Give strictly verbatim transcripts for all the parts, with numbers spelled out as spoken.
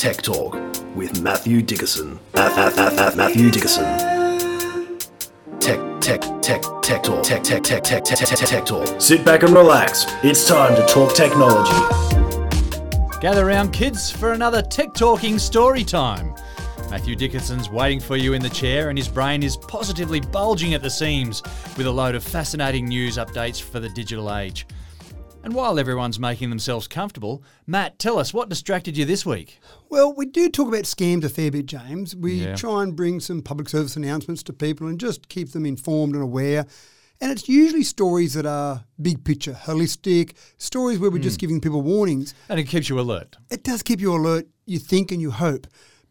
Tech Talk with Matthew Dickerson. At, at, at, at Matthew Dickerson. Tech, tech, tech, tech talk. Tech, tech, tech, tech, tech, tech, tech talk. Sit back and relax. It's time to talk technology. Gather round, kids, for another tech talking story time. Matthew Dickerson's waiting for you in the chair, and his brain is positively bulging at the seams with a load of fascinating news updates for the digital age. And while everyone's making themselves comfortable, Matt, tell us, what distracted you this week? Well, we do talk about scams a fair bit, James. We yeah. try and bring some public service announcements to people and just keep them informed and aware. And it's usually stories that are big picture, holistic, stories where we're mm. just giving people warnings. And it keeps you alert. It does keep you alert, you think and you hope.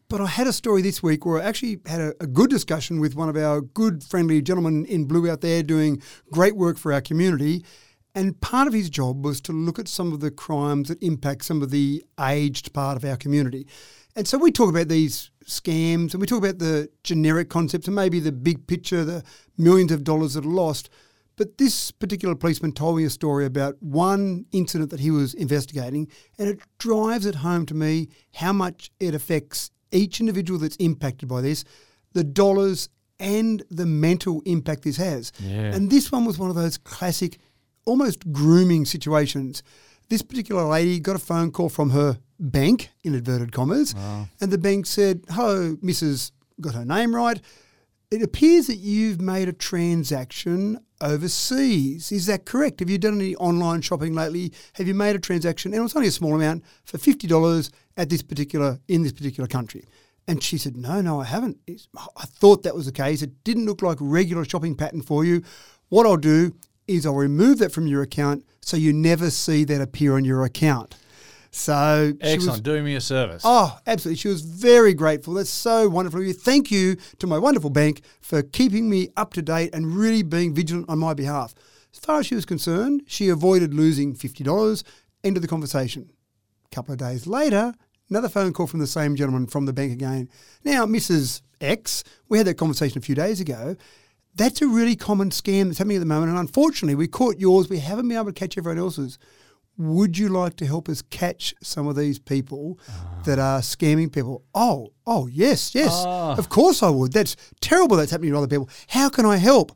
But I had a story this week where I actually had a, a good discussion with one of our good friendly gentlemen in blue out there doing great work for our community. And part of his job was to look at some of the crimes that impact some of the aged part of our community. And so we talk about these scams and we talk about the generic concepts and maybe the big picture, the millions of dollars that are lost. But this particular policeman told me a story about one incident that he was investigating, and it drives it home to me how much it affects each individual that's impacted by this, the dollars and the mental impact this has. Yeah. And this one was one of those classic, almost grooming situations. This particular lady got a phone call from her bank, in inverted commas, wow. and the bank said, hello, Missus got her name right, it appears that you've made a transaction overseas. Is that correct? Have you done any online shopping lately? Have you made a transaction? And it was only a small amount for fifty dollars at this particular in this particular country. And she said, no, no, I haven't. It's, I thought that was the case. It didn't look like a regular shopping pattern for you. What I'll do is I'll remove that from your account so you never see that appear on your account. So excellent. She was, do me a service. Oh, absolutely. She was very grateful. That's so wonderful of you. Thank you to my wonderful bank for keeping me up to date and really being vigilant on my behalf. As far as she was concerned, she avoided losing fifty dollars. End of the conversation. A couple of days later, another phone call from the same gentleman from the bank again. Now, Missus X, we had that conversation a few days ago. That's a really common scam that's happening at the moment, and unfortunately we caught yours. We haven't been able to catch everyone else's. Would you like to help us catch some of these people uh. that are scamming people? Oh, oh, yes, yes. Uh. Of course I would. That's terrible that's happening to other people. How can I help?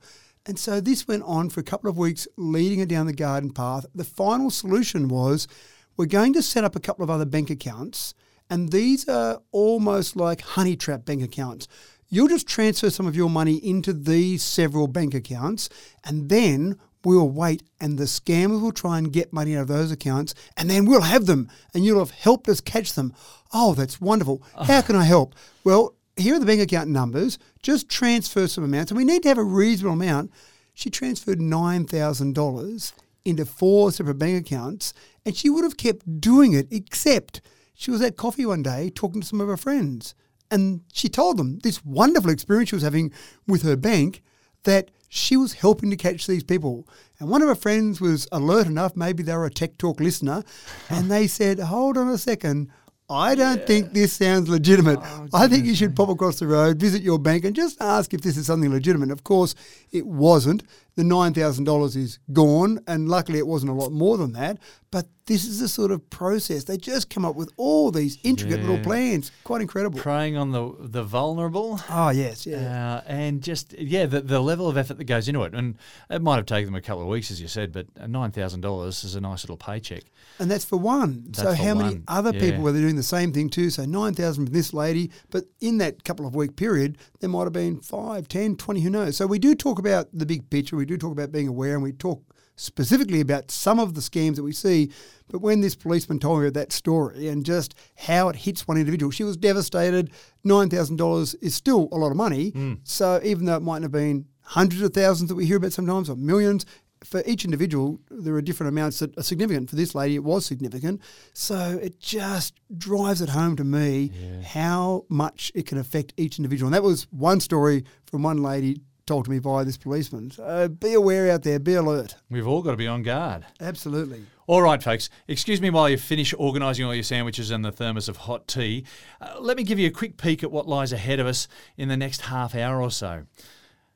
And so this went on for a couple of weeks, leading her down the garden path. The final solution was, we're going to set up a couple of other bank accounts, and these are almost like honey trap bank accounts. You'll just transfer some of your money into these several bank accounts, and then we'll wait, and the scammers will try and get money out of those accounts, and then we'll have them, and you'll have helped us catch them. Oh, that's wonderful. How can I help? Well, here are the bank account numbers. Just transfer some amounts, and we need to have a reasonable amount. She transferred nine thousand dollars into four separate bank accounts, and she would have kept doing it, except she was at coffee one day talking to some of her friends, and she told them this wonderful experience she was having with her bank, that she was helping to catch these people. And one of her friends was alert enough, maybe they were a Tech Talk listener, and they said, hold on a second, I don't yeah. think this sounds legitimate. Oh, I think you should pop across the road, visit your bank, and just ask if this is something legitimate. Of course, it wasn't. The nine thousand dollars is gone, and luckily it wasn't a lot more than that. But this is the sort of process. They just come up with all these intricate yeah. little plans. Quite incredible. Preying on the the vulnerable. Oh, yes, yeah. Uh, and just, yeah, the, the level of effort that goes into it. And it might have taken them a couple of weeks, as you said, but nine thousand dollars is a nice little paycheck. And that's for one. That's so for how one. many other yeah. people were they doing the same thing too? So nine thousand dollars from this lady, but in that couple of week period, there might have been five, ten, twenty, who knows. So we do talk about the big picture. We do talk about being aware, and we talk specifically about some of the scams that we see. But when this policeman told me that story and just how it hits one individual, she was devastated. nine thousand dollars is still a lot of money. Mm. So even though it mightn't have been hundreds of thousands that we hear about sometimes, or millions, for each individual, there are different amounts that are significant. For this lady, it was significant. So it just drives it home to me yeah. how much it can affect each individual. And that was one story from one lady told to me by this policeman. So be aware out there, be alert. We've all got to be on guard. Absolutely. All right, folks, excuse me while you finish organising all your sandwiches and the thermos of hot tea. Uh, let me give you a quick peek at what lies ahead of us in the next half hour or so.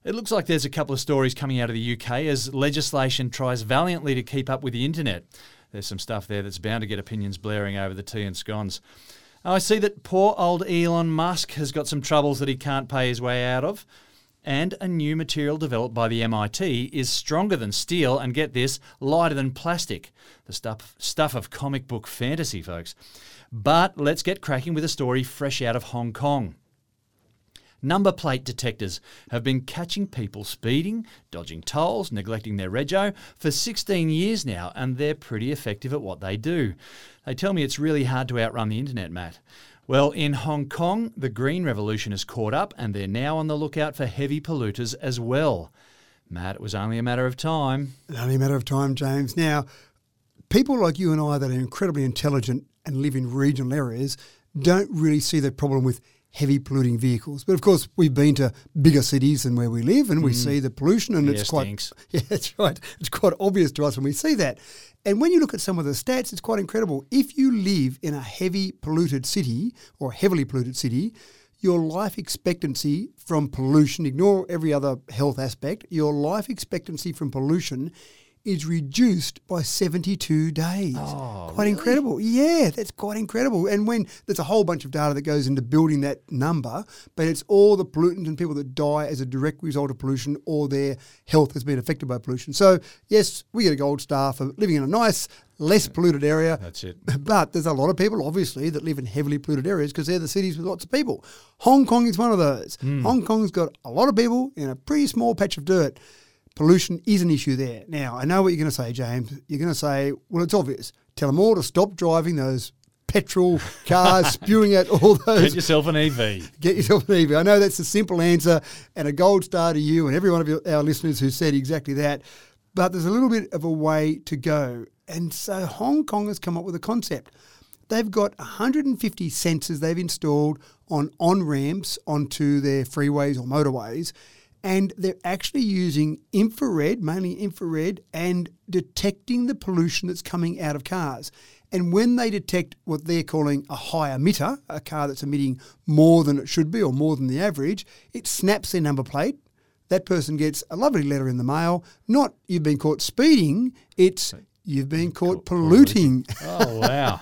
It looks like there's a couple of stories coming out of the U K as legislation tries valiantly to keep up with the internet. There's some stuff there that's bound to get opinions blaring over the tea and scones. I see that poor old Elon Musk has got some troubles that he can't pay his way out of. And a new material developed by the M I T is stronger than steel and, get this, lighter than plastic. The stuff, stuff of comic book fantasy, folks. But let's get cracking with a story fresh out of Hong Kong. Number plate detectors have been catching people speeding, dodging tolls, neglecting their rego for sixteen years now, and they're pretty effective at what they do. They tell me it's really hard to outrun the internet, Matt. Well, in Hong Kong, the green revolution has caught up and they're now on the lookout for heavy polluters as well. Matt, it was only a matter of time. Only a matter of time, James. Now, people like you and I that are incredibly intelligent and live in regional areas don't really see the problem with heavy polluting vehicles. But of course, we've been to bigger cities than where we live and we mm. see the pollution and yeah, it's quite... Stinks. Yeah, that's right. It's quite obvious to us when we see that. And when you look at some of the stats, it's quite incredible. If you live in a heavy polluted city or heavily polluted city, your life expectancy from pollution, ignore every other health aspect, your life expectancy from pollution is reduced by seventy-two days. Oh, quite really? Incredible. Yeah, that's quite incredible. And when there's a whole bunch of data that goes into building that number, but it's all the pollutants and people that die as a direct result of pollution or their health has been affected by pollution. So, yes, we get a gold star for living in a nice, less polluted area. That's it. But there's a lot of people, obviously, that live in heavily polluted areas because they're the cities with lots of people. Hong Kong is one of those. Mm. Hong Kong's got a lot of people in a pretty small patch of dirt. Pollution is an issue there. Now, I know what you're going to say, James. You're going to say, well, it's obvious. Tell them all to stop driving those petrol cars, spewing out all those. Get yourself an E V. Get yourself an E V. I know that's the simple answer and a gold star to you and every one of your, our listeners who said exactly that. But there's a little bit of a way to go. And so Hong Kong has come up with a concept. They've got one hundred fifty sensors they've installed on on-ramps onto their freeways or motorways. And they're actually using infrared, mainly infrared, and detecting the pollution that's coming out of cars. And when they detect what they're calling a high emitter, a car that's emitting more than it should be or more than the average, it snaps their number plate. That person gets a lovely letter in the mail. Not you've been caught speeding, it's you've been caught polluting. Oh, wow.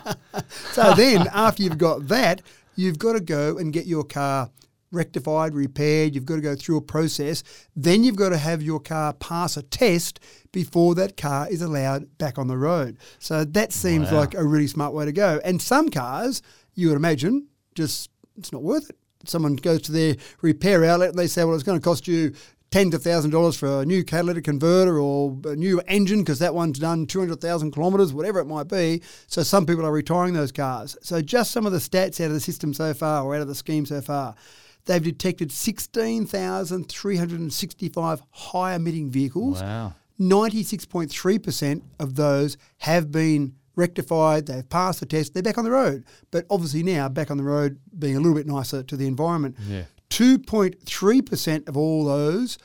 So then after you've got that, you've got to go and get your car rectified, repaired, you've got to go through a process. Then you've got to have your car pass a test before that car is allowed back on the road. So that seems wow. like a really smart way to go. And some cars, you would imagine, just it's not worth it. Someone goes to their repair outlet and they say, well, it's going to cost you tens of thousands of dollars for a new catalytic converter or a new engine because that one's done two hundred thousand kilometres, whatever it might be. So some people are retiring those cars. So just some of the stats out of the system so far or out of the scheme so far. They've detected sixteen thousand three hundred sixty-five high-emitting vehicles. Wow. ninety-six point three percent of those have been rectified. They've passed the test. They're back on the road. But obviously now, back on the road, being a little bit nicer to the environment. Yeah. two point three percent of all those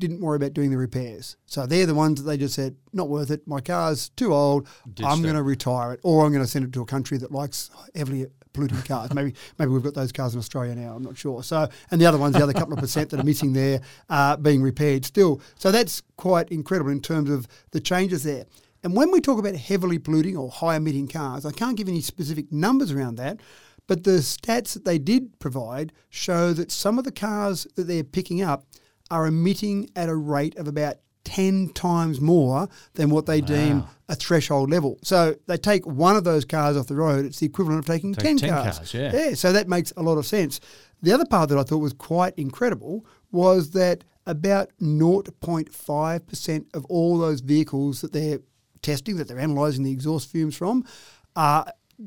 didn't worry about doing the repairs. So they're the ones that they just said, not worth it. My car's too old. Ditched I'm going to retire it. Or I'm going to send it to a country that likes heavily polluting cars. Maybe maybe we've got those cars in Australia now. I'm not sure. So, and the other ones, the other couple of percent that are missing there are being repaired still. So that's quite incredible in terms of the changes there. And when we talk about heavily polluting or high emitting cars, I can't give any specific numbers around that, but the stats that they did provide show that some of the cars that they're picking up are emitting at a rate of about ten times more than what they wow. deem a threshold level. So they take one of those cars off the road, it's the equivalent of taking take ten cars. cars yeah. yeah, so that makes a lot of sense. The other part that I thought was quite incredible was that about zero point five percent of all those vehicles that they're testing, that they're analysing the exhaust fumes from, are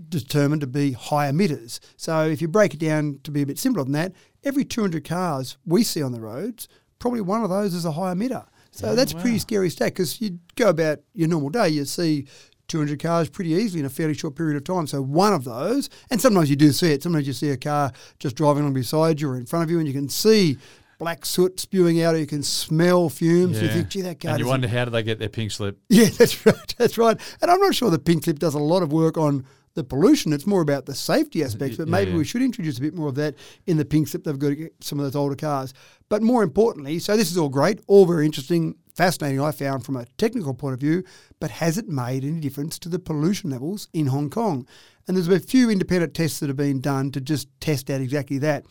determined to be high emitters. So if you break it down to be a bit simpler than that, every two hundred cars we see on the roads, probably one of those is a high emitter. So yeah, that's wow. a pretty scary stat because you go about your normal day, you see two hundred cars pretty easily in a fairly short period of time. So one of those, and sometimes you do see it, sometimes you see a car just driving along beside you or in front of you and you can see black soot spewing out or you can smell fumes. Yeah. You think, gee, that car. And you wonder how do they get their pink slip. Yeah, that's right, that's right. And I'm not sure the pink slip does a lot of work on the pollution, it's more about the safety aspects, but maybe yeah, yeah. we should introduce a bit more of that in the pink slip. They've got to get some of those older cars. But more importantly, so this is all great, all very interesting, fascinating, I found, from a technical point of view, but has it made any difference to the pollution levels in Hong Kong? And there's been a few independent tests that have been done to just test out exactly that.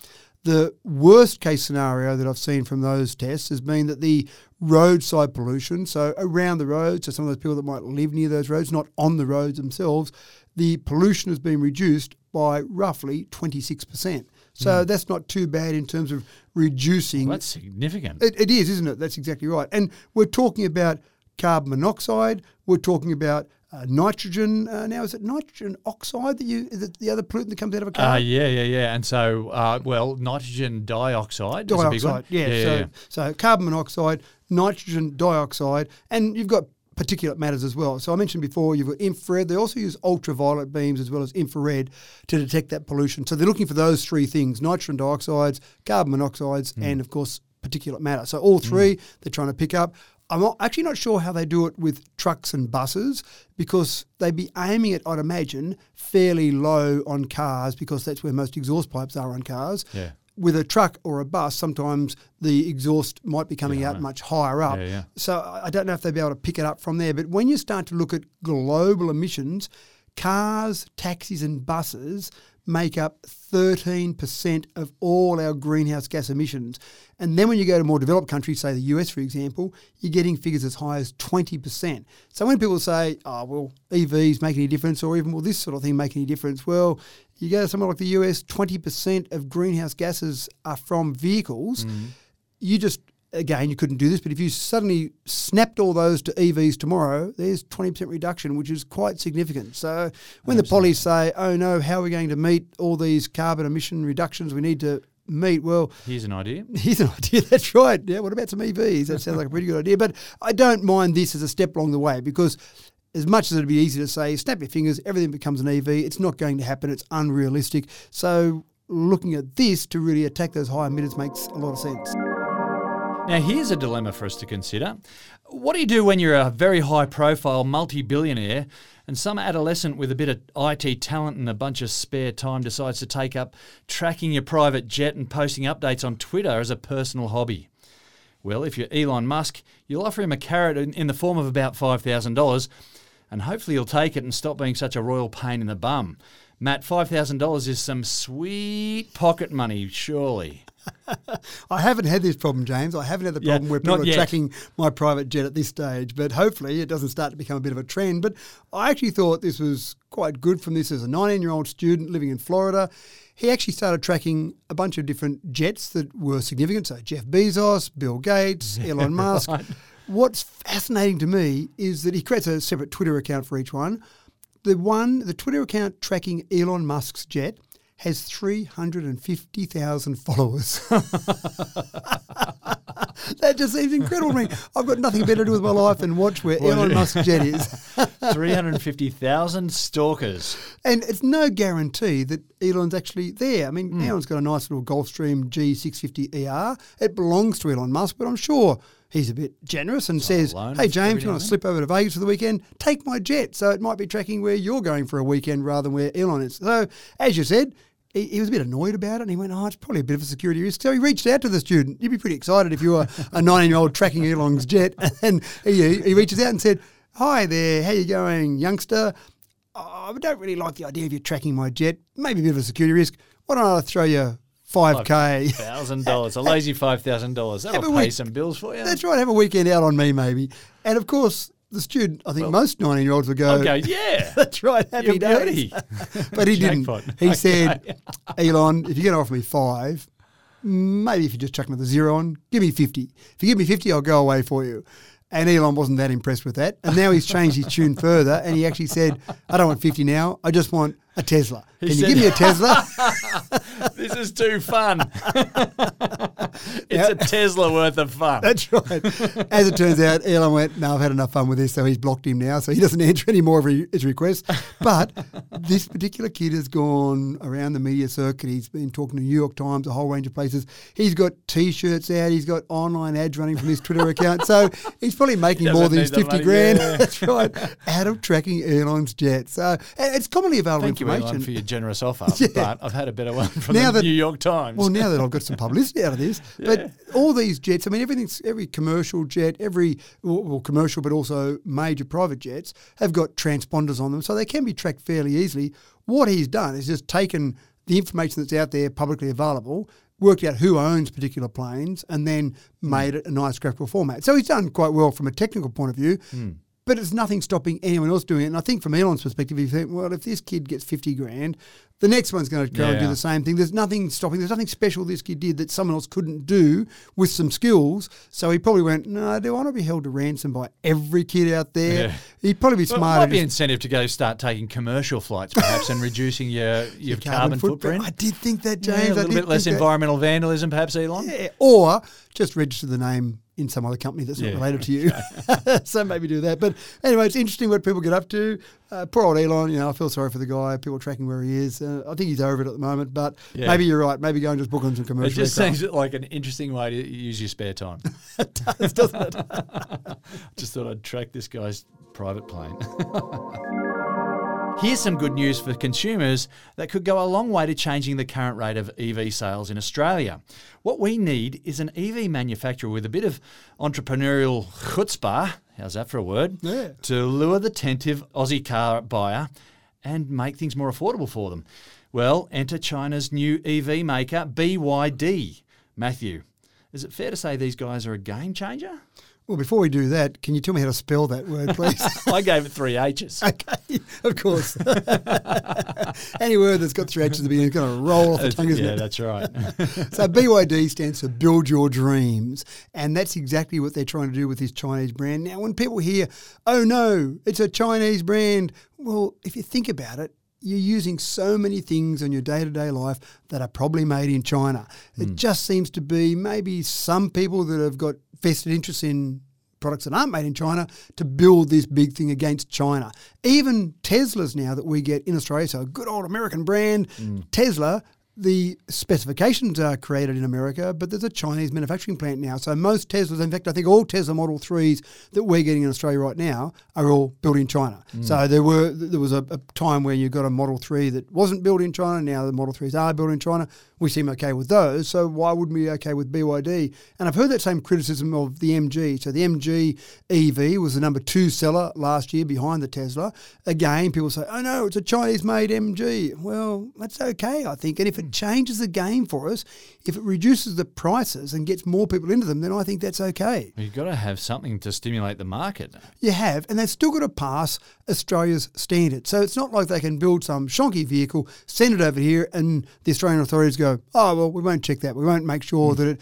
The worst case scenario that I've seen from those tests has been that the roadside pollution, so around the roads, so some of those people that might live near those roads, not on the roads themselves, the pollution has been reduced by roughly twenty-six percent. So mm. that's not too bad in terms of reducing. Well, that's significant. It, it is, isn't it? That's exactly right. And we're talking about carbon monoxide. We're talking about uh, nitrogen. Uh, now, is it nitrogen oxide that you, is it the other pollutant that comes out of a car? Uh, yeah, yeah, yeah. And so, uh, well, nitrogen dioxide, dioxide is a big one. Yeah, yeah, so, yeah. So carbon monoxide, nitrogen dioxide, and you've got particulate matters as well. So I mentioned before, you've got infrared. They also use ultraviolet beams as well as infrared to detect that pollution. So they're looking for those three things, nitrogen dioxides, carbon monoxides, mm. and, of course, particulate matter. So all three mm. they're trying to pick up. I'm not, actually not sure how they do it with trucks and buses, because they'd be aiming it, I'd imagine, fairly low on cars, because that's where most exhaust pipes are on cars. Yeah. With a truck or a bus, sometimes the exhaust might be coming yeah, out much higher up. Yeah, yeah. So I don't know if they'd be able to pick it up from there. But when you start to look at global emissions, cars, taxis and buses make up thirteen percent of all our greenhouse gas emissions. And then when you go to more developed countries, say the U S, for example, you're getting figures as high as twenty percent. So when people say, oh, well, E Vs make any difference, or even, will this sort of thing make any difference? Well, you go to somewhere like the U S, twenty percent of greenhouse gases are from vehicles. Mm-hmm. You just, again, you couldn't do this, but if you suddenly snapped all those to E Vs tomorrow, there's twenty percent reduction, which is quite significant. So when Absolutely. The pollies say, oh no, how are we going to meet all these carbon emission reductions we need to meet? Well, here's an idea. Here's an idea, that's right. Yeah, what about some E Vs? That sounds like a pretty good idea. But I don't mind this as a step along the way, because as much as it'd be easy to say, snap your fingers, everything becomes an E V, it's not going to happen, it's unrealistic. So looking at this to really attack those high emitters makes a lot of sense. Now, here's a dilemma for us to consider. What do you do when you're a very high-profile multi-billionaire and some adolescent with a bit of I T talent and a bunch of spare time decides to take up tracking your private jet and posting updates on Twitter as a personal hobby? Well, if you're Elon Musk, you'll offer him a carrot in the form of about five thousand dollars, and hopefully he'll take it and stop being such a royal pain in the bum. Matt, five thousand dollars is some sweet pocket money, surely. I haven't had this problem, James. I haven't had the problem yeah, where people are yet. tracking my private jet at this stage, but hopefully it doesn't start to become a bit of a trend. But I actually thought this was quite good from this as a nineteen-year-old student living in Florida. He actually started tracking a bunch of different jets that were significant, so Jeff Bezos, Bill Gates, Elon Musk. Right. What's fascinating to me is that he creates a separate Twitter account for each one. The one, the Twitter account tracking Elon Musk's jet has three hundred fifty thousand followers. That just seems incredible to me. I've got nothing better to do with my life than watch where well, Elon Musk's jet is. three hundred fifty thousand stalkers. And it's no guarantee that Elon's actually there. I mean, mm. Elon's got a nice little Gulfstream G six fifty E R. It belongs to Elon Musk, but I'm sure he's a bit generous and it's says, hey, James, you want to slip over to Vegas for the weekend? Take my jet. So it might be tracking where you're going for a weekend rather than where Elon is. So, as you said, He, he was a bit annoyed about it, and he went, oh, it's probably a bit of a security risk. So he reached out to the student. You'd be pretty excited if you were a nineteen-year-old tracking Elon's jet. And he, he reaches out and said, hi there, how you going, youngster? Oh, I don't really like the idea of you tracking my jet. Maybe a bit of a security risk. Why don't I throw you five K? five thousand dollars, a lazy five thousand dollars. That'll pay week- some bills for you. That's right, have a weekend out on me maybe. And, of course, the student, I think well, most nineteen-year-olds would go, okay, yeah, that's right, happy days. But he didn't. He okay. said, Elon, if you're going to offer me five, maybe if you just chuck another zero on, give me fifty. If you give me fifty, I'll go away for you. And Elon wasn't that impressed with that. And now he's changed his tune further, and he actually said, I don't want fifty now, I just want a Tesla. Can he you said, give me a Tesla? This is too fun. It's a Tesla worth of fun. That's right. As it turns out, Elon went, no, I've had enough fun with this, so he's blocked him now, so he doesn't answer any more of his requests. But this particular kid has gone around the media circuit. He's been talking to New York Times, a whole range of places. He's got T-shirts out. He's got online ads running from his Twitter account. So he's probably making more than his fifty grand. Yeah. That's right. Out of tracking Elon's jet. So it's commonly available Thank information. Thank you, Elon, for your generous offer, yeah. but I've had a better one from now the that, New York Times. Well, now that I've got some publicity out of this, yeah. But all these jets, I mean, everything's every commercial jet, every well, commercial, but also major private jets have got transponders on them, so they can be tracked fairly easily. What he's done is just taken the information that's out there publicly available, worked out who owns particular planes, and then made it a nice graphical format. So he's done quite well from a technical point of view. Mm. But it's nothing stopping anyone else doing it. And I think from Elon's perspective, you think, well, if this kid gets fifty grand, the next one's going to go yeah. and do the same thing. There's nothing stopping. There's nothing special this kid did that someone else couldn't do with some skills. So he probably went, no, do I want to be held to ransom by every kid out there? Yeah. He'd probably be well, smarter. It might be an incentive to go start taking commercial flights perhaps and reducing your, your, your carbon, carbon footprint. footprint. I did think that, James. Yeah, a little bit less environmental that. vandalism perhaps, Elon. Yeah. Or just register the name in some other company that's yeah. not related to you. So maybe do that. But anyway, it's interesting what people get up to. Uh, poor old Elon, you know, I feel sorry for the guy. People are tracking where he is. Uh, I think he's over it at the moment, but yeah. maybe you're right. Maybe go and just book on some commercial. It just aircraft. Seems like an interesting way to use your spare time. It does, doesn't it? Just thought I'd track this guy's private plane. Here's some good news for consumers that could go a long way to changing the current rate of E V sales in Australia. What we need is an E V manufacturer with a bit of entrepreneurial chutzpah, how's that for a word, yeah. to lure the tentative Aussie car buyer and make things more affordable for them. Well, enter China's new E V maker, B Y D. Matthew, is it fair to say these guys are a game changer? Well, before we do that, can you tell me how to spell that word, please? I gave it three H's. Okay, of course. Any word that's got three H's at the beginning is going to roll off the tongue, isn't yeah, it? Yeah, that's right. So B Y D stands for Build Your Dreams, and that's exactly what they're trying to do with this Chinese brand. Now, when people hear, oh, no, it's a Chinese brand, well, if you think about it, you're using so many things in your day-to-day life that are probably made in China. It mm. just seems to be maybe some people that have got vested interest in products that aren't made in China to build this big thing against China. Even Teslas now that we get in Australia, so a good old American brand, mm. Tesla, the specifications are created in America, but there's a Chinese manufacturing plant now. So most Teslas, in fact, I think all Tesla Model threes that we're getting in Australia right now are all built in China. Mm. So there were there was a, a time where you got a Model three that wasn't built in China. Now the Model threes are built in China. We seem okay with those. So why wouldn't we be okay with B Y D? And I've heard that same criticism of the M G. So the M G E V was the number two seller last year behind the Tesla. Again, people say, oh, no, it's a Chinese-made M G. Well, that's okay, I think. And if it changes the game for us, if it reduces the prices and gets more people into them, then I think that's okay. You've got to have something to stimulate the market. You have, and they've still got to pass Australia's standards. So it's not like they can build some shonky vehicle, send it over here, and the Australian authorities go, oh, well, we won't check that. We won't make sure mm. that it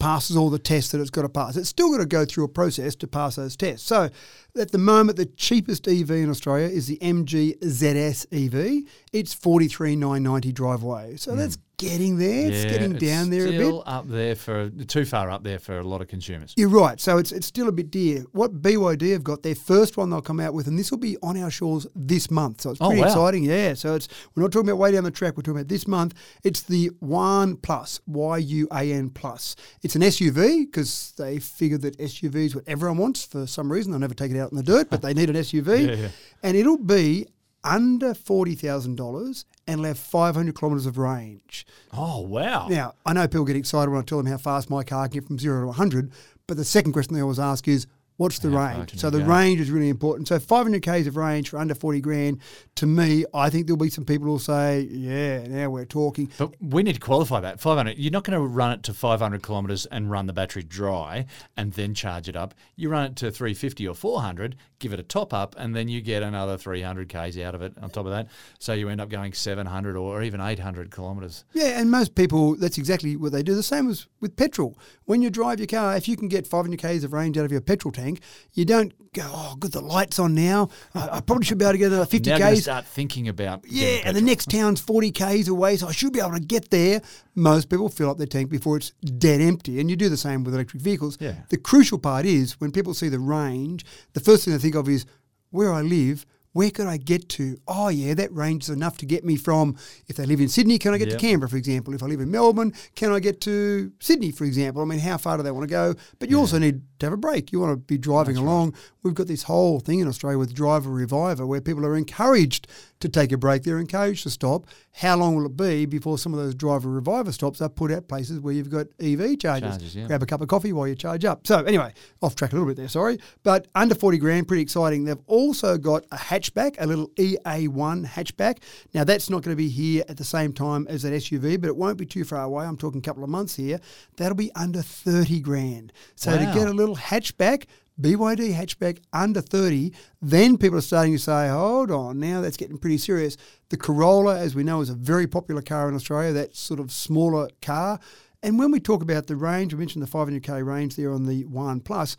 passes all the tests that it's got to pass. It's still got to go through a process to pass those tests. So at the moment, the cheapest E V in Australia is the M G Z S E V. It's forty-three thousand nine hundred ninety driveway. So mm. that's getting there. Yeah, it's getting down it's there a bit. Still up there for too far up there for a lot of consumers. You're right. So it's it's still a bit dear. What B Y D have got, their first one they'll come out with, and this will be on our shores this month. So it's pretty oh, wow. exciting. Yeah. So it's we're not talking about way down the track. We're talking about this month. It's the Yuan Plus, Y U A N Plus. It's an S U V because they figured that S U Vs what everyone wants for some reason. They'll never take it out in the dirt, but they need an S U V, yeah, yeah. and it'll be under forty thousand dollars and will have five hundred kilometres of range. Oh, wow. Now, I know people get excited when I tell them how fast my car can get from zero to one hundred, but the second question they always ask is, what's the yeah, range? So the go. range is really important. So five hundred kays of range for under forty grand, to me, I think there'll be some people who'll say, yeah, now we're talking. But we need to qualify that. five hundred. You're not going to run it to five hundred kilometres and run the battery dry and then charge it up. You run it to three fifty or four hundred, give it a top up, and then you get another three hundred kays out of it on top of that. So you end up going seven hundred or even eight hundred kilometres. Yeah, and most people, that's exactly what they do. The same as with petrol. When you drive your car, if you can get five hundred kays of range out of your petrol tank, you don't go, oh, good, the light's on now. I, I probably should be able to get another fifty kays. Now you start thinking about yeah, and petrol. The next town's forty kays away, so I should be able to get there. Most people fill up their tank before it's dead empty, and you do the same with electric vehicles. Yeah. The crucial part is when people see the range, the first thing they think of is where I live. Where could I get to? Oh, yeah, that range is enough to get me from, if they live in Sydney, can I get yep. to Canberra, for example? If I live in Melbourne, can I get to Sydney, for example? I mean, how far do they want to go? But you yeah. also need to have a break. You want to be driving That's along. Right. We've got this whole thing in Australia with Driver Reviver where people are encouraged to take a break, they're encouraged to stop. How long will it be before some of those driver reviver stops are put at places where you've got E V chargers? chargers yeah. Grab a cup of coffee while you charge up. So anyway, off track a little bit there, sorry. But under forty grand, pretty exciting. They've also got a hatchback, a little E A one hatchback. Now that's not going to be here at the same time as that S U V, but it won't be too far away. I'm talking a couple of months here. That'll be under thirty grand. So wow. to get a little hatchback, B Y D hatchback under thirty, then people are starting to say, hold on, now that's getting pretty serious. The Corolla, as we know, is a very popular car in Australia, that sort of smaller car. And when we talk about the range, we mentioned the five hundred k range there on the Yuan Plus,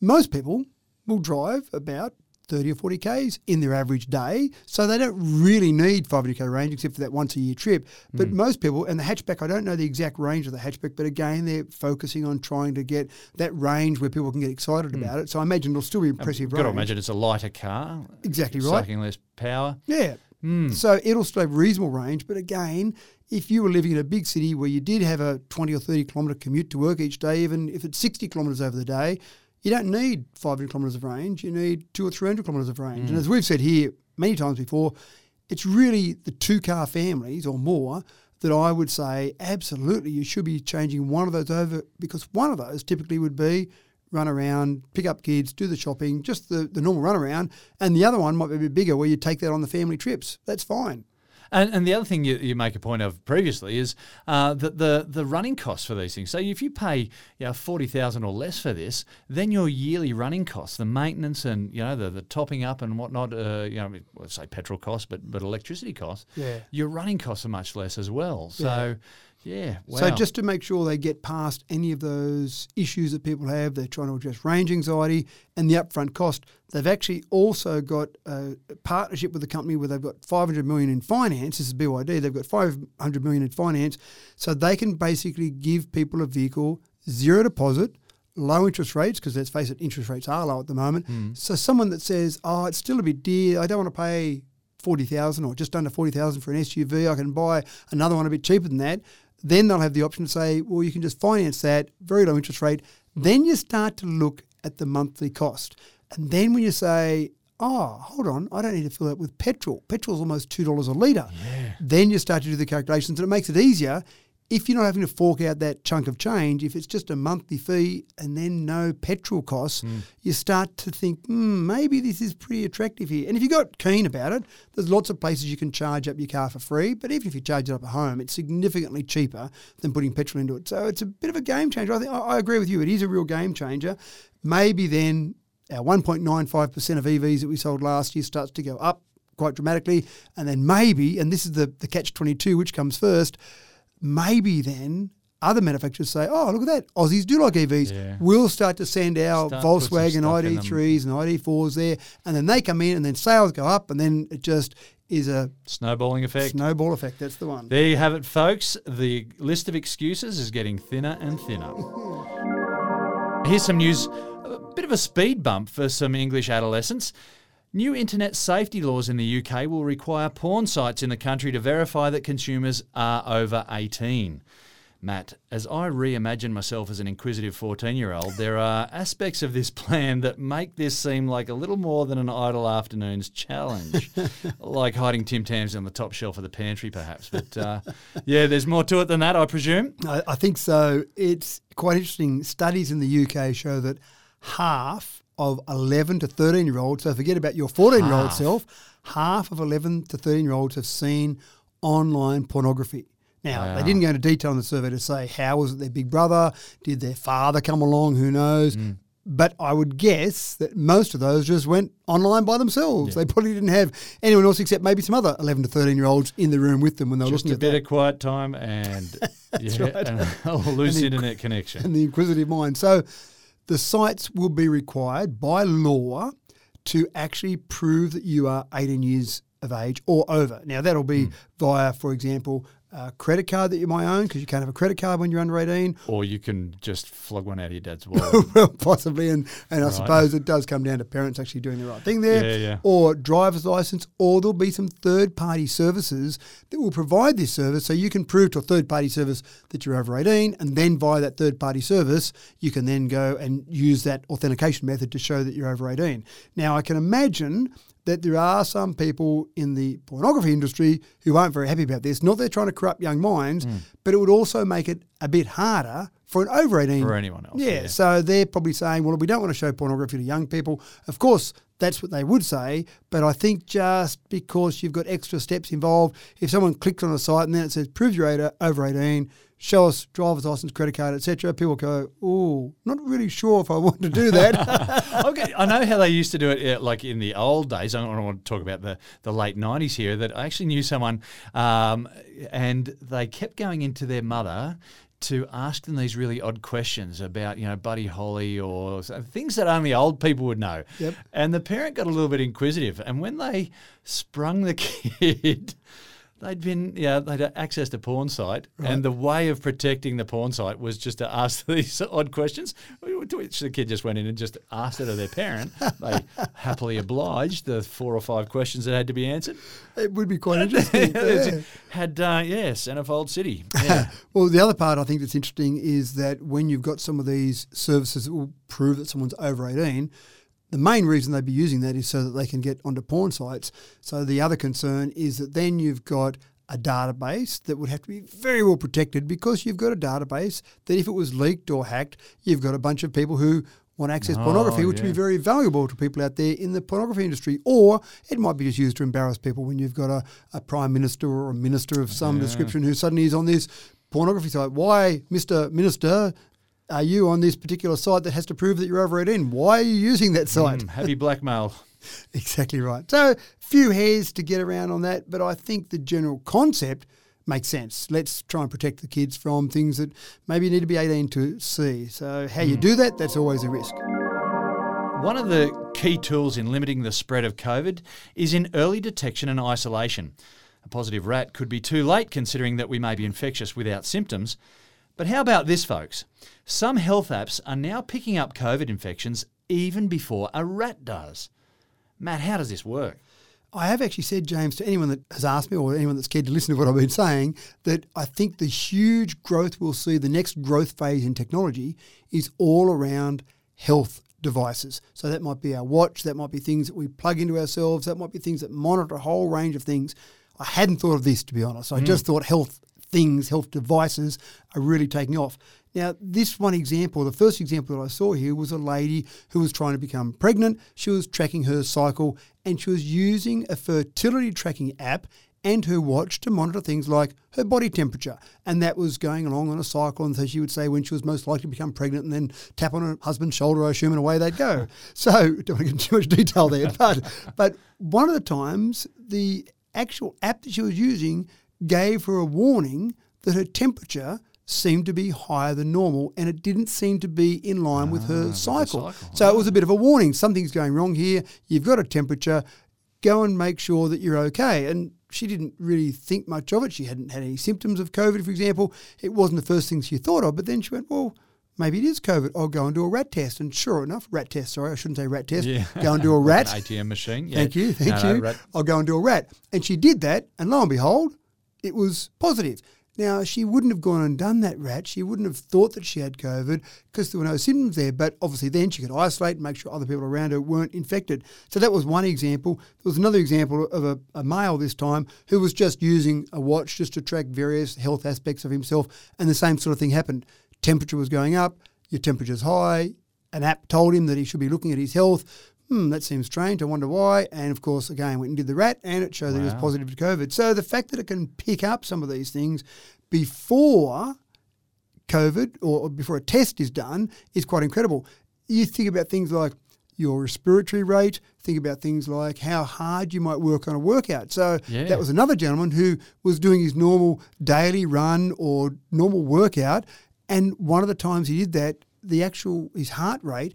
most people will drive about thirty or forty k's in their average day. So they don't really need five hundred k range except for that once a year trip. But mm. most people, and the hatchback, I don't know the exact range of the hatchback, but again, they're focusing on trying to get that range where people can get excited mm. about it. So I imagine it'll still be impressive I've range. You've got to imagine it's a lighter car. Exactly right. Sucking less power. Yeah. Mm. So it'll still have reasonable range. But again, if you were living in a big city where you did have a twenty or thirty kilometre commute to work each day, even if it's sixty kilometres over the day, you don't need five hundred kilometres of range. You need two or three hundred kilometres of range. Mm. And as we've said here many times before, it's really the two-car families or more that I would say absolutely you should be changing one of those over, because one of those typically would be run around, pick up kids, do the shopping, just the, the normal run around, and the other one might be a bit bigger where you take that on the family trips. That's fine. And, and the other thing you, you make a point of previously is uh, the, the the running costs for these things. So if you pay you know, forty thousand dollars or less for this, then your yearly running costs, the maintenance and you know the, the topping up and whatnot, uh, you know, let's say petrol costs, but but electricity costs, yeah. your running costs are much less as well. So. Yeah. Yeah. Wow. So just to make sure they get past any of those issues that people have, they're trying to address range anxiety and the upfront cost. They've actually also got a partnership with a company where they've got five hundred million dollars in finance. This is B Y D. They've got five hundred million dollars in finance. So they can basically give people a vehicle, zero deposit, low interest rates, because let's face it, interest rates are low at the moment. Mm. So someone that says, oh, it's still a bit dear, I don't want to pay forty thousand dollars or just under forty thousand dollars for an S U V, I can buy another one a bit cheaper than that. Then they'll have the option to say, well, you can just finance that, very low interest rate. Then you start to look at the monthly cost. And then when you say, oh, hold on, I don't need to fill that with petrol. Petrol's almost two dollars a litre. Yeah. Then you start to do the calculations, and it makes it easier if you're not having to fork out that chunk of change. If it's just a monthly fee and then no petrol costs, mm. you start to think, hmm, maybe this is pretty attractive here. And if you got keen about it, there's lots of places you can charge up your car for free, but even if you charge it up at home, it's significantly cheaper than putting petrol into it. So it's a bit of a game changer. I think I agree with you. It is a real game changer. Maybe then our one point nine five percent of E Vs that we sold last year starts to go up quite dramatically, and then maybe, and this is the, the catch twenty-two, which comes first, maybe then other manufacturers say, oh, look at that, Aussies do like E Vs. Yeah. We'll start to send our start Volkswagen I D threes and I D fours there, and then they come in and then sales go up, and then it just is a snowballing effect. Snowball effect, that's the one. There you have it, folks. The list of excuses is getting thinner and thinner. Here's some news, a bit of a speed bump for some English adolescents. New internet safety laws in the U K will require porn sites in the country to verify that consumers are over eighteen. Matt, as I reimagine myself as an inquisitive fourteen-year-old, there are aspects of this plan that make this seem like a little more than an idle afternoon's challenge, like hiding Tim Tams on the top shelf of the pantry, perhaps. But, uh, yeah, there's more to it than that, I presume. I, I think so. It's quite interesting. Studies in the U K show that half of eleven to thirteen-year-olds, so forget about your fourteen-year-old self, half of eleven to thirteen-year-olds have seen online pornography. Now, wow. they didn't go into detail in the survey to say how was it their big brother, did their father come along, who knows. Mm. But I would guess that most of those just went online by themselves. Yeah. They probably didn't have anyone else except maybe some other eleven to thirteen-year-olds in the room with them when they were just looking at that. Just a bit of quiet time and, yeah, right. and a loose and the, internet connection. And the inquisitive mind. So the sites will be required by law to actually prove that you are eighteen years of age or over. Now, that'll be mm. via, for example, a credit card that you might own, because you can't have a credit card when you're under eighteen. Or you can just flog one out of your dad's wallet. Well, possibly, and, and right. I suppose it does come down to parents actually doing the right thing there. Yeah, yeah. Or driver's license, or there'll be some third-party services that will provide this service, so you can prove to a third-party service that you're over eighteen, and then via that third-party service, you can then go and use that authentication method to show that you're over eighteen. Now, I can imagine that there are some people in the pornography industry who aren't very happy about this. Not they're trying to corrupt young minds, mm. but it would also make it a bit harder for an over eighteen. For anyone else. Yeah, yeah. So they're probably saying, well, we don't want to show pornography to young people. Of course, that's what they would say. But I think just because you've got extra steps involved, if someone clicks on a site and then it says, prove you're over eighteen, show us driver's license, credit card, et cetera, people go, oh, not really sure if I want to do that. Okay, I know how they used to do it like in the old days. I don't want to talk about the, the late nineties here, that I actually knew someone um, and they kept going into their mother to ask them these really odd questions about, you know, Buddy Holly or things that only old people would know. Yep. And the parent got a little bit inquisitive. And when they sprung the kid... They'd been, yeah, they'd accessed a porn site, right. And the way of protecting the porn site was just to ask these odd questions, which the kid just went in and just asked it of their parent. They happily obliged the four or five questions that had to be answered. It would be quite interesting. Yeah. Had, uh, yeah, Centerfold City. Yeah. Well, the other part I think that's interesting is that when you've got some of these services that will prove that someone's over eighteen, the main reason they'd be using that is so that they can get onto porn sites. So the other concern is that then you've got a database that would have to be very well protected, because you've got a database that if it was leaked or hacked, you've got a bunch of people who want to access oh, pornography, which yeah. would be very valuable to people out there in the pornography industry. Or it might be just used to embarrass people when you've got a, a prime minister or a minister of some yeah. description who suddenly is on this pornography site. Why, Mister Minister... are you on this particular site that has to prove that you're over eighteen? Why are you using that site? Mm, heavy blackmail. Exactly right. So few hairs to get around on that, but I think the general concept makes sense. Let's try and protect the kids from things that maybe need to be eighteen to see. So how mm. you do that, that's always a risk. One of the key tools in limiting the spread of COVID is in early detection and isolation. A positive rat could be too late, considering that we may be infectious without symptoms. But how about this, folks? Some health apps are now picking up COVID infections even before a rat does. Matt, how does this work? I have actually said, James, to anyone that has asked me or anyone that's cared to listen to what I've been saying, that I think the huge growth we'll see, the next growth phase in technology, is all around health devices. So that might be our watch, that might be things that we plug into ourselves, that might be things that monitor a whole range of things. I hadn't thought of this, to be honest. I mm. just thought health things, health devices are really taking off. Now, this one example, the first example that I saw here was a lady who was trying to become pregnant. She was tracking her cycle and she was using a fertility tracking app and her watch to monitor things like her body temperature. And that was going along on a cycle. And so she would say when she was most likely to become pregnant and then tap on her husband's shoulder, I assume, and away they'd go. So, don't want to get into too much detail there. But, but one of the times, the actual app that she was using gave her a warning that her temperature seemed to be higher than normal and it didn't seem to be in line ah, with her cycle. With cycle. So yeah. It was a bit of a warning. Something's going wrong here. You've got a temperature. Go and make sure that you're okay. And she didn't really think much of it. She hadn't had any symptoms of COVID, for example. It wasn't the first thing she thought of. But then she went, well, maybe it is COVID. I'll go and do a rat test. And sure enough, rat test, sorry, I shouldn't say rat test. Yeah. Go and do a rat. An A T M machine. Yeah. Thank you, thank no, you. No, I'll go and do a rat. And she did that. And lo and behold, it was positive. Now, she wouldn't have gone and done that rat. She wouldn't have thought that she had COVID because there were no symptoms there. But obviously then she could isolate and make sure other people around her weren't infected. So that was one example. There was another example of a, a male this time who was just using a watch just to track various health aspects of himself. And the same sort of thing happened. Temperature was going up. Your temperature's high. An app told him that he should be looking at his health. Hmm, that seems strange. I wonder why. And of course, again, went and did the rat and it showed wow. that it was positive to COVID. So the fact that it can pick up some of these things before COVID or before a test is done is quite incredible. You think about things like your respiratory rate, think about things like how hard you might work on a workout. So yeah. that was another gentleman who was doing his normal daily run or normal workout. And one of the times he did that, the actual, his heart rate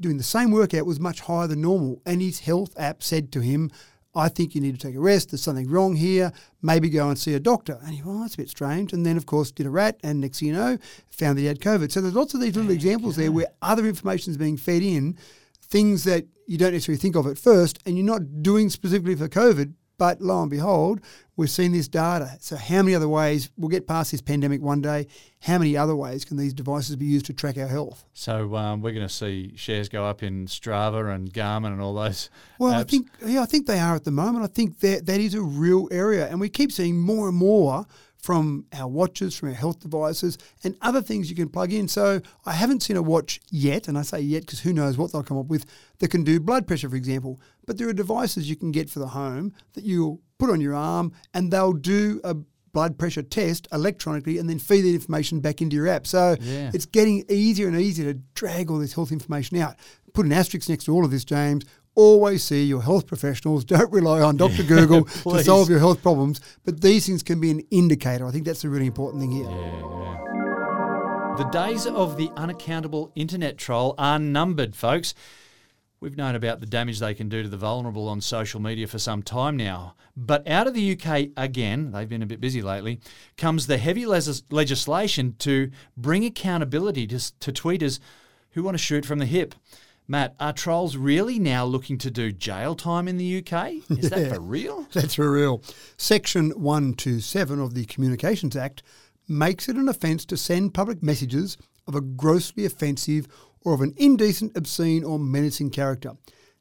doing the same workout was much higher than normal. And his health app said to him, I think you need to take a rest. There's something wrong here. Maybe go and see a doctor. And he went, oh, that's a bit strange. And then, of course, did a rat. And next thing you know, found that he had COVID. So there's lots of these little yeah, examples yeah. there where other information is being fed in, things that you don't necessarily think of at first, and you're not doing specifically for COVID, But lo and behold, we've seen this data. So how many other ways, we'll get past this pandemic one day, how many other ways can these devices be used to track our health? So um, we're going to see shares go up in Strava and Garmin and all those Well, apps. I think yeah, I think they are at the moment. I think that that is a real area. And we keep seeing more and more from our watches, from our health devices, and other things you can plug in. So I haven't seen a watch yet, and I say yet because who knows what they'll come up with, that can do blood pressure, for example. But there are devices you can get for the home that you'll put on your arm, and they'll do a blood pressure test electronically and then feed that information back into your app. So yeah. It's getting easier and easier to drag all this health information out. Put an asterisk next to all of this, James. Always see your health professionals. Don't rely on Doctor Yeah, Google to solve your health problems. But these things can be an indicator. I think that's a really important thing here. Yeah, yeah. The days of the unaccountable internet troll are numbered, folks. We've known about the damage they can do to the vulnerable on social media for some time now. But out of the U K again, they've been a bit busy lately, comes the heavy les- legislation to bring accountability to, to tweeters who want to shoot from the hip. Matt, are trolls really now looking to do jail time in the U K? Is yeah, that for real? That's for real. Section one twenty-seven of the Communications Act makes it an offence to send public messages of a grossly offensive or of an indecent, obscene or menacing character.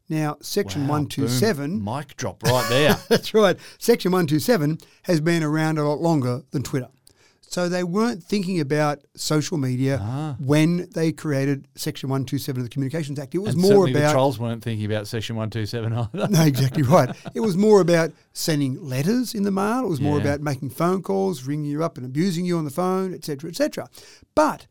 Now, Section wow, one twenty-seven... Boom. Mic drop right there. That's right. Section one twenty-seven has been around a lot longer than Twitter. So they weren't thinking about social media ah. when they created Section one twenty-seven of the Communications Act. It was and more about... the trolls weren't thinking about Section one twenty-seven either. No, exactly right. It was more about sending letters in the mail. It was yeah. more about making phone calls, ringing you up and abusing you on the phone, et cetera, et cetera. But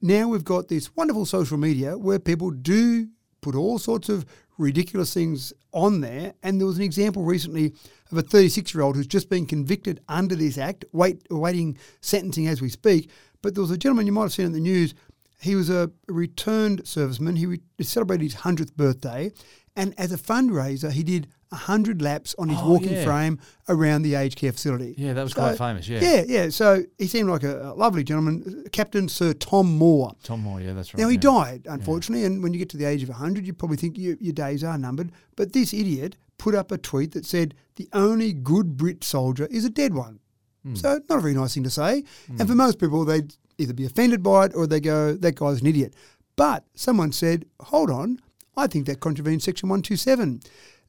now we've got this wonderful social media where people do put all sorts of ridiculous things on there. And there was an example recently of a thirty-six-year-old who's just been convicted under this act, wait, awaiting sentencing as we speak. But there was a gentleman, you might have seen in the news, he was a returned serviceman. He re- celebrated his hundredth birthday. And as a fundraiser, he did one hundred laps on his oh, walking yeah. frame around the aged care facility. Yeah, that was so, quite famous, yeah. Yeah, yeah. So he seemed like a, a lovely gentleman, Captain Sir Tom Moore. Tom Moore, yeah, that's right. Now, he yeah. died, unfortunately, yeah. and when you get to the age of one hundred, you probably think you, your days are numbered. But this idiot put up a tweet that said, "The only good Brit soldier is a dead one." Mm. So not a very nice thing to say. Mm. And for most people, they'd either be offended by it or they go, that guy's an idiot. But someone said, hold on, I think that contravenes Section one twenty-seven.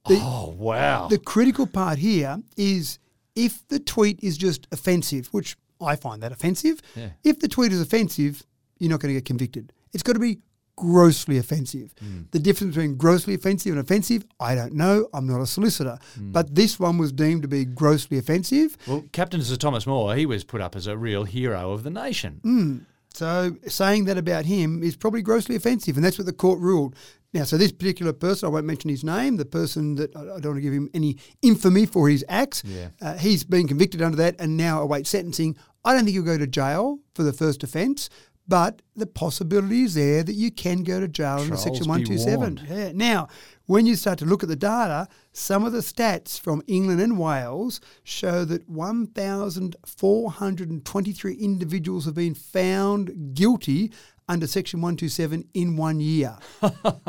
The, oh, wow. The critical part here is if the tweet is just offensive, which I find that offensive, yeah. if the tweet is offensive, you're not going to get convicted. It's got to be grossly offensive. Mm. The difference between grossly offensive and offensive, I don't know. I'm not a solicitor. Mm. But this one was deemed to be grossly offensive. Well, Captain Sir Thomas Moore, he was put up as a real hero of the nation. Mm. So saying that about him is probably grossly offensive, and that's what the court ruled. Now, so this particular person, I won't mention his name, the person that I don't want to give him any infamy for his acts, yeah. uh, he's been convicted under that and now awaits sentencing. I don't think he'll go to jail for the first offence, but the possibility is there that you can go to jail under Section one twenty-seven. Yeah. Now, when you start to look at the data, some of the stats from England and Wales show that one thousand four hundred twenty-three individuals have been found guilty under Section one twenty-seven in one year.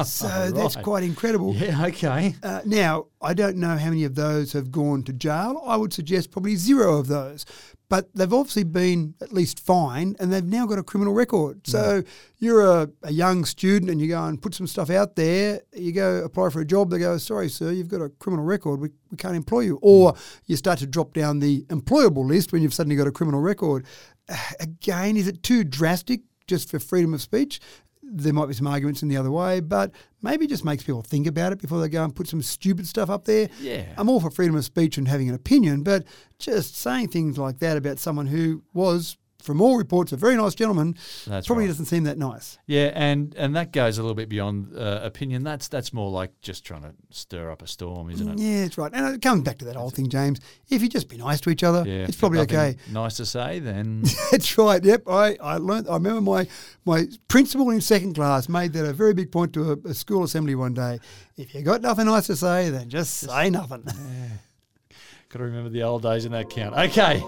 So right. That's quite incredible. Yeah, okay. Uh, now, I don't know how many of those have gone to jail. I would suggest probably zero of those. But they've obviously been at least fined and they've now got a criminal record. So yeah. you're a, a young student and you go and put some stuff out there. You go apply for a job. They go, sorry, sir, you've got a criminal record. We, we can't employ you. Or you start to drop down the employable list when you've suddenly got a criminal record. Uh, again, is it too drastic? Just for freedom of speech, there might be some arguments in the other way, but maybe it just makes people think about it before they go and put some stupid stuff up there. Yeah. I'm all for freedom of speech and having an opinion, but just saying things like that about someone who was, from all reports, a very nice gentleman, that's probably right. Doesn't seem that nice. Yeah, and, and that goes a little bit beyond uh, opinion. That's that's more like just trying to stir up a storm, isn't it? Yeah, that's right. And it comes back to that whole thing, James. If you just be nice to each other, yeah, it's probably okay. Nice to say, then. That's right. Yep, I, I learned. I remember my my principal in second class made that a very big point to a, a school assembly one day. If you got nothing nice to say, then just, just say nothing. Yeah. Got to remember the old days in that count. Okay.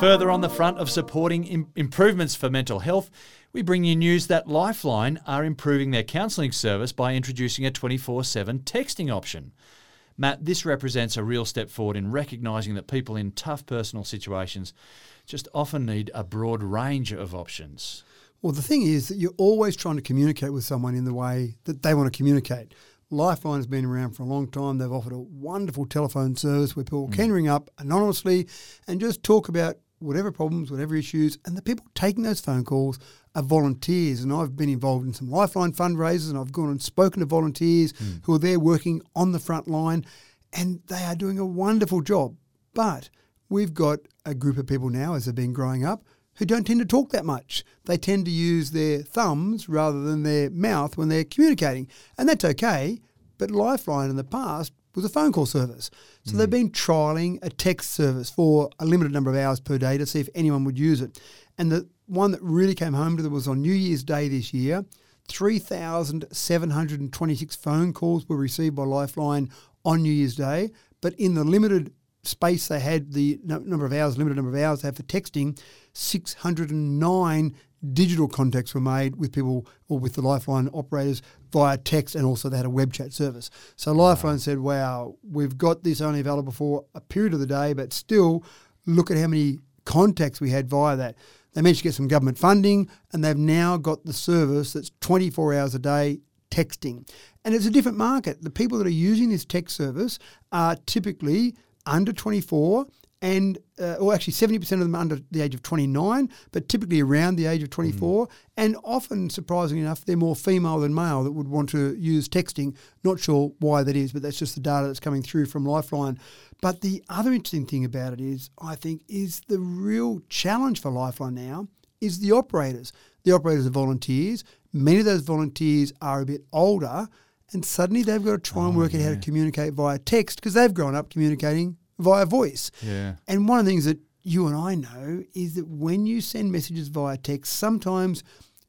Further on the front of supporting im- improvements for mental health, we bring you news that Lifeline are improving their counselling service by introducing a twenty-four seven texting option. Matt, this represents a real step forward in recognising that people in tough personal situations just often need a broad range of options. Well, the thing is that you're always trying to communicate with someone in the way that they want to communicate. Lifeline has been around for a long time. They've offered a wonderful telephone service where people mm. can ring up anonymously and just talk about whatever problems, whatever issues, and the people taking those phone calls are volunteers. And I've been involved in some Lifeline fundraisers, and I've gone and spoken to volunteers mm. who are there working on the front line, and they are doing a wonderful job. But we've got a group of people now, as they've been growing up, who don't tend to talk that much. They tend to use their thumbs rather than their mouth when they're communicating. And that's okay, but Lifeline in the past was a phone call service. So mm-hmm. they've been trialling a text service for a limited number of hours per day to see if anyone would use it. And the one that really came home to them was on New Year's Day this year. three thousand seven hundred twenty-six phone calls were received by Lifeline on New Year's Day, but in the limited space they had, the number of hours, limited number of hours they had for texting, six hundred nine digital contacts were made with people or with the Lifeline operators via text, and also they had a web chat service. So Lifeline wow. said, wow, we've got this only available for a period of the day, but still look at how many contacts we had via that. They managed to get some government funding, and they've now got the service that's twenty-four hours a day texting. And it's a different market. The people that are using this text service are typically under twenty-four, and uh, or actually seventy percent of them are under the age of twenty-nine, but typically around the age of twenty-four. Mm. And often, surprisingly enough, they're more female than male that would want to use texting. Not sure why that is, but that's just the data that's coming through from Lifeline. But the other interesting thing about it is, I think, is the real challenge for Lifeline now is the operators. The operators are volunteers. Many of those volunteers are a bit older, and suddenly they've got to try and work oh, yeah. out how to communicate via text because they've grown up communicating via voice. Yeah. And one of the things that you and I know is that when you send messages via text, sometimes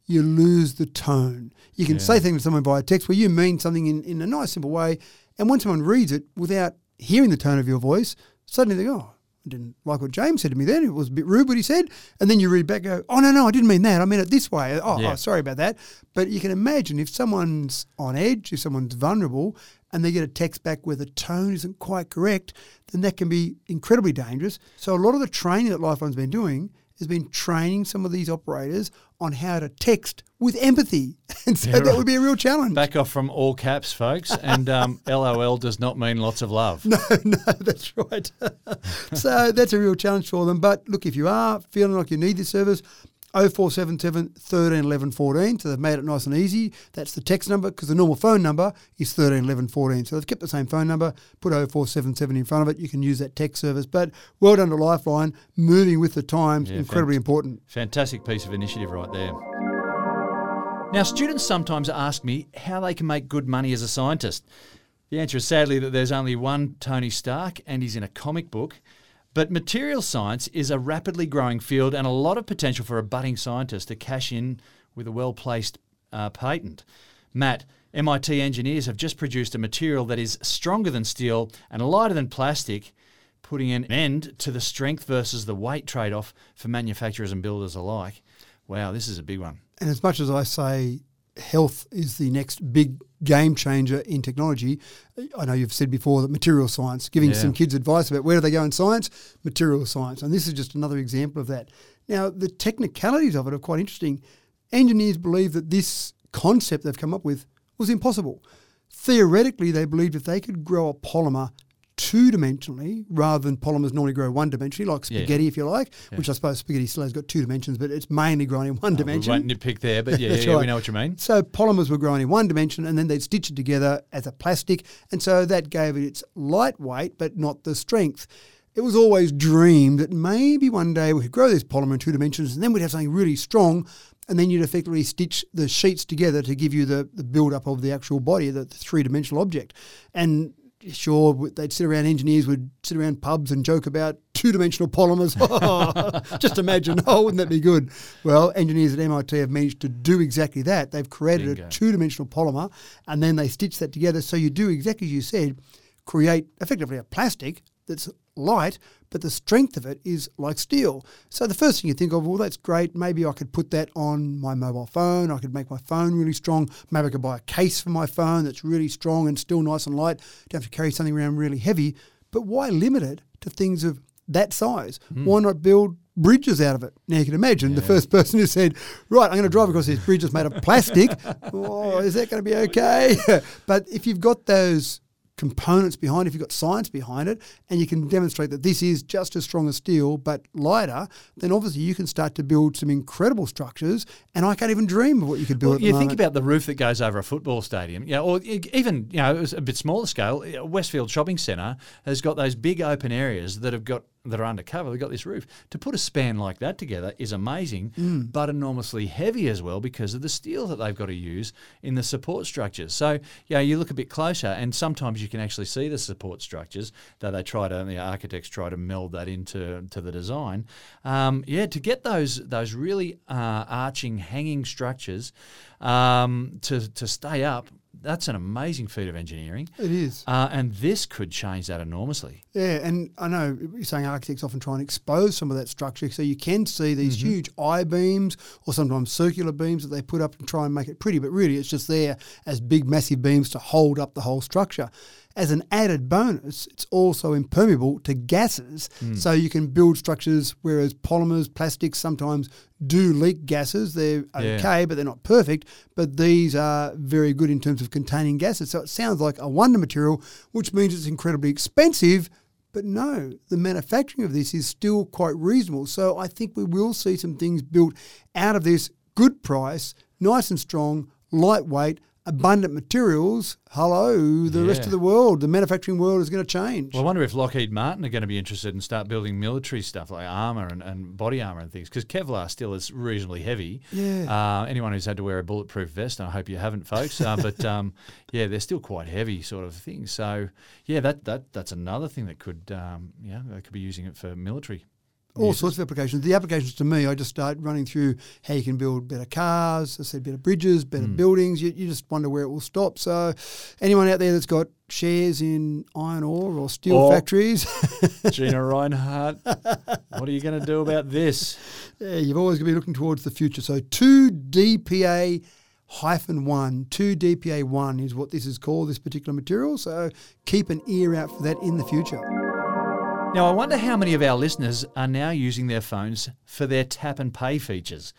you lose the tone. You can yeah. say things to someone via text where you mean something in, in a nice, simple way, and when someone reads it without hearing the tone of your voice, suddenly they go, oh, I didn't like what James said to me then. It was a bit rude what he said. And then you read back and go, oh, no, no, I didn't mean that. I meant it this way. Oh, yeah. oh, sorry about that. But you can imagine if someone's on edge, if someone's vulnerable, and they get a text back where the tone isn't quite correct, then that can be incredibly dangerous. So a lot of the training that Lifeline's been doing has been training some of these operators on how to text with empathy. And so yeah, right. that would be a real challenge. Back off from all caps, folks. And um, LOL does not mean lots of love. No, no, that's right. So that's a real challenge for them. But look, if you are feeling like you need this service, oh four seven seven, one three, one one, one four. So they've made it nice and easy. That's the text number, because the normal phone number is one three, one one, one four. So they've kept the same phone number, put oh four seven seven in front of it. You can use that text service. But well done to Lifeline, moving with the times, yeah, incredibly fant- important. Fantastic piece of initiative right there. Now, students sometimes ask me how they can make good money as a scientist. The answer is sadly that there's only one Tony Stark, and he's in a comic book. But material science is a rapidly growing field and a lot of potential for a budding scientist to cash in with a well-placed uh, patent. Matt, M I T engineers have just produced a material that is stronger than steel and lighter than plastic, putting an end to the strength versus the weight trade-off for manufacturers and builders alike. Wow, this is a big one. And as much as I say health is the next big game changer in technology, I know you've said before that material science, giving yeah. some kids advice about where do they go in science, material science. And this is just another example of that. Now, the technicalities of it are quite interesting. Engineers believe that this concept they've come up with was impossible. Theoretically, they believed if they could grow a polymer two-dimensionally rather than polymers normally grow one-dimensionally, like spaghetti, yeah. if you like, yeah. which I suppose spaghetti still has got two dimensions, but it's mainly grown in one oh, dimension. We won't nitpick there, but yeah, yeah right. we know what you mean. So polymers were grown in one dimension, and then they'd stitch it together as a plastic, and so that gave it its lightweight but not the strength. It was always dreamed that maybe one day we could grow this polymer in two dimensions, and then we'd have something really strong, and then you'd effectively stitch the sheets together to give you the, the build-up of the actual body, the, the three-dimensional object. And sure, they'd sit around, engineers would sit around pubs and joke about two-dimensional polymers. Oh, just imagine. Oh, wouldn't that be good? Well, engineers at M I T have managed to do exactly that. They've created Bingo. a two-dimensional polymer, and then they stitch that together. So you do exactly as you said, create effectively a plastic that's light, but the strength of it is like steel. So the first thing you think of, well, that's great. Maybe I could put that on my mobile phone. I could make my phone really strong. Maybe I could buy a case for my phone that's really strong and still nice and light. Don't have to carry something around really heavy. But why limit it to things of that size? Mm. Why not build bridges out of it? Now you can imagine yeah. the first person who said, right, I'm going to drive across these bridges made of plastic. Oh, is that going to be okay? But if you've got those components behind, if you've got science behind it, and you can demonstrate that this is just as strong as steel but lighter, then obviously you can start to build some incredible structures, and I can't even dream of what you could build. Well, at the you moment. Think about the roof that goes over a football stadium, you know, or even, you know, a bit smaller scale. Westfield Shopping Centre has got those big open areas that have got that are undercover. They've got this roof. To put a span like that together is amazing, mm. but enormously heavy as well because of the steel that they've got to use in the support structures. So, yeah, you look a bit closer and sometimes you can actually see the support structures that they try to, the architects try to meld that into to the design. Um, yeah, to get those those really uh, arching, hanging structures um, to to stay up, that's an amazing feat of engineering. It is. Uh, and this could change that enormously. Yeah, and I know you're saying architects often try and expose some of that structure, so you can see these mm-hmm. huge I-beams or sometimes circular beams that they put up and try and make it pretty, but really it's just there as big, massive beams to hold up the whole structure. As an added bonus, it's also impermeable to gases, mm. so you can build structures, whereas polymers, plastics sometimes do leak gases. They're okay, yeah. but they're not perfect, but these are very good in terms of containing gases. So it sounds like a wonder material, which means it's incredibly expensive, but no, the manufacturing of this is still quite reasonable. So I think we will see some things built out of this, good price, nice and strong, lightweight, abundant materials. Hello, the yeah. rest of the world, the manufacturing world is going to change. Well, I wonder if Lockheed Martin are going to be interested and start building military stuff like armour and, and body armour and things, because Kevlar still is reasonably heavy. Yeah. Uh, anyone who's had to wear a bulletproof vest, and I hope you haven't, folks, uh, but um, yeah, they're still quite heavy sort of things. So yeah, that that that's another thing that could um, yeah they could be using it for military. All yes. sorts of applications. The applications to me, I just start running through how you can build better cars, I said better bridges, better mm. buildings. You, you just wonder where it will stop. So anyone out there that's got shares in iron ore or steel or factories. Gina Reinhardt, what are you going to do about this? Yeah, you've always got to be looking towards the future. So two D P A one, two D P A one is what this is called, this particular material. So keep an ear out for that in the future. Now, I wonder how many of our listeners are now using their phones for their tap and pay features.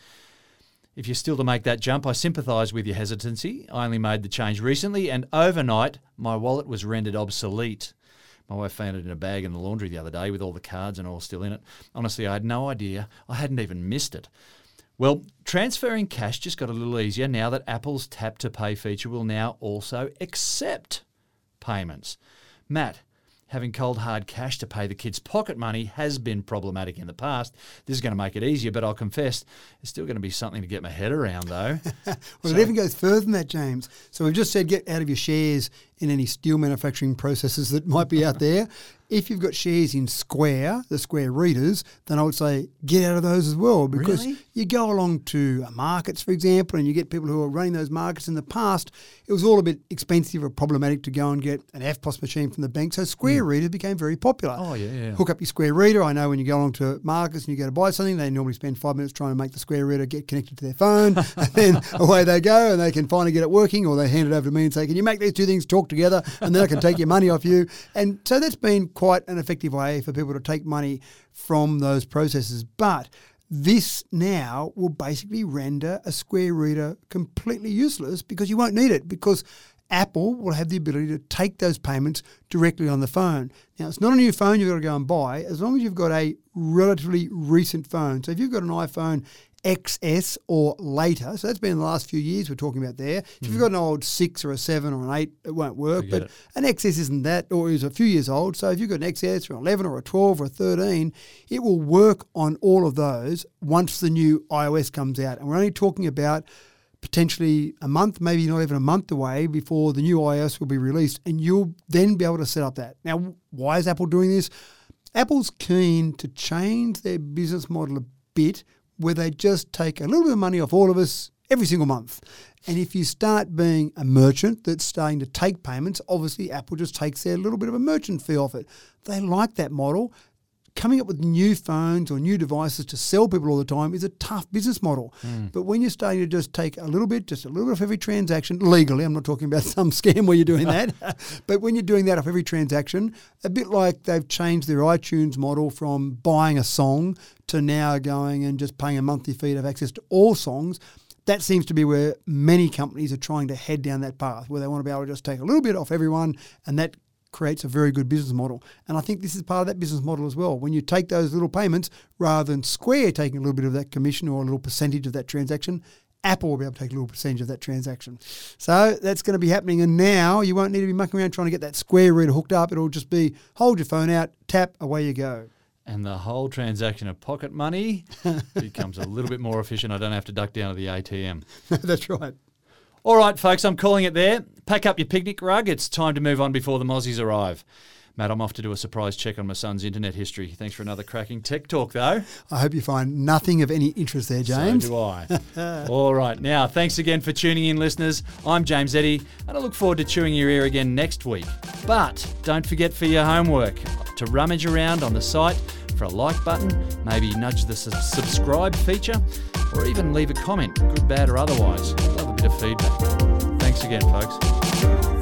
If you're still to make that jump, I sympathise with your hesitancy. I only made the change recently, and overnight, my wallet was rendered obsolete. My wife found it in a bag in the laundry the other day with all the cards and all still in it. Honestly, I had no idea. I hadn't even missed it. Well, transferring cash just got a little easier now that Apple's tap to pay feature will now also accept payments. Matt, having cold hard cash to pay the kids' pocket money has been problematic in the past. This is going to make it easier, but I'll confess, it's still going to be something to get my head around, though. Well, so it even goes further than that, James. So we've just said get out of your shares in any steel manufacturing processes that might be out there. If you've got shares in Square, the Square readers, then I would say get out of those as well, because really? You go along to markets, for example, and you get people who are running those markets. In the past, it was all a bit expensive or problematic to go and get an F P O S machine from the bank, so Square mm. readers became very popular. Oh, yeah, yeah. Hook up your Square reader. I know when you go along to markets and you go to buy something, they normally spend five minutes trying to make the Square reader get connected to their phone, and then away they go, and they can finally get it working, or they hand it over to me and say, can you make these two things talk together, and then I can take your money off you. And so that's been quite an effective way for people to take money from those processes. But this now will basically render a Square reader completely useless, because you won't need it, because Apple will have the ability to take those payments directly on the phone. Now, it's not a new phone you've got to go and buy, as long as you've got a relatively recent phone. So if you've got an iPhone X S or later, so that's been in the last few years we're talking about there. If mm. you've got an old six or a seven or an eight, it won't work, but it. An X S isn't that, or is a few years old, so if you've got an X S or an eleven or a twelve or a thirteen, it will work on all of those once the new iOS comes out. And we're only talking about potentially a month, maybe not even a month away before the new iOS will be released, and you'll then be able to set up that. Now, why is Apple doing this? Apple's keen to change their business model a bit, where they just take a little bit of money off all of us every single month. And if you start being a merchant that's starting to take payments, obviously Apple just takes their little bit of a merchant fee off it. They like that model. coming up with new phones or new devices to sell people all the time is a tough business model. Mm. But when you're starting to just take a little bit, just a little bit off every transaction, legally, I'm not talking about some scam where you're doing that, but when you're doing that off every transaction, a bit like they've changed their iTunes model from buying a song to now going and just paying a monthly fee to have access to all songs. That seems to be where many companies are trying to head down that path, where they want to be able to just take a little bit off everyone, and that creates a very good business model. And I think this is part of that business model as well. When you take those little payments, rather than Square taking a little bit of that commission or a little percentage of that transaction, Apple will be able to take a little percentage of that transaction. So that's going to be happening. And now you won't need to be mucking around trying to get that Square reader hooked up. It'll just be hold your phone out, tap, away you go. And the whole transaction of pocket money becomes a little bit more efficient. I don't have to duck down to the A T M. That's right. All right, folks, I'm calling it there. Pack up your picnic rug. It's time to move on before the mozzies arrive. Matt, I'm off to do a surprise check on my son's internet history. Thanks for another cracking tech talk, though. I hope you find nothing of any interest there, James. So do I. All right. Now, thanks again for tuning in, listeners. I'm James Eddy, and I look forward to chewing your ear again next week. But don't forget for your homework to rummage around on the site for a like button, maybe nudge the su- subscribe feature, or even leave a comment, good, bad, or otherwise. Love a bit of feedback. Thanks again, folks.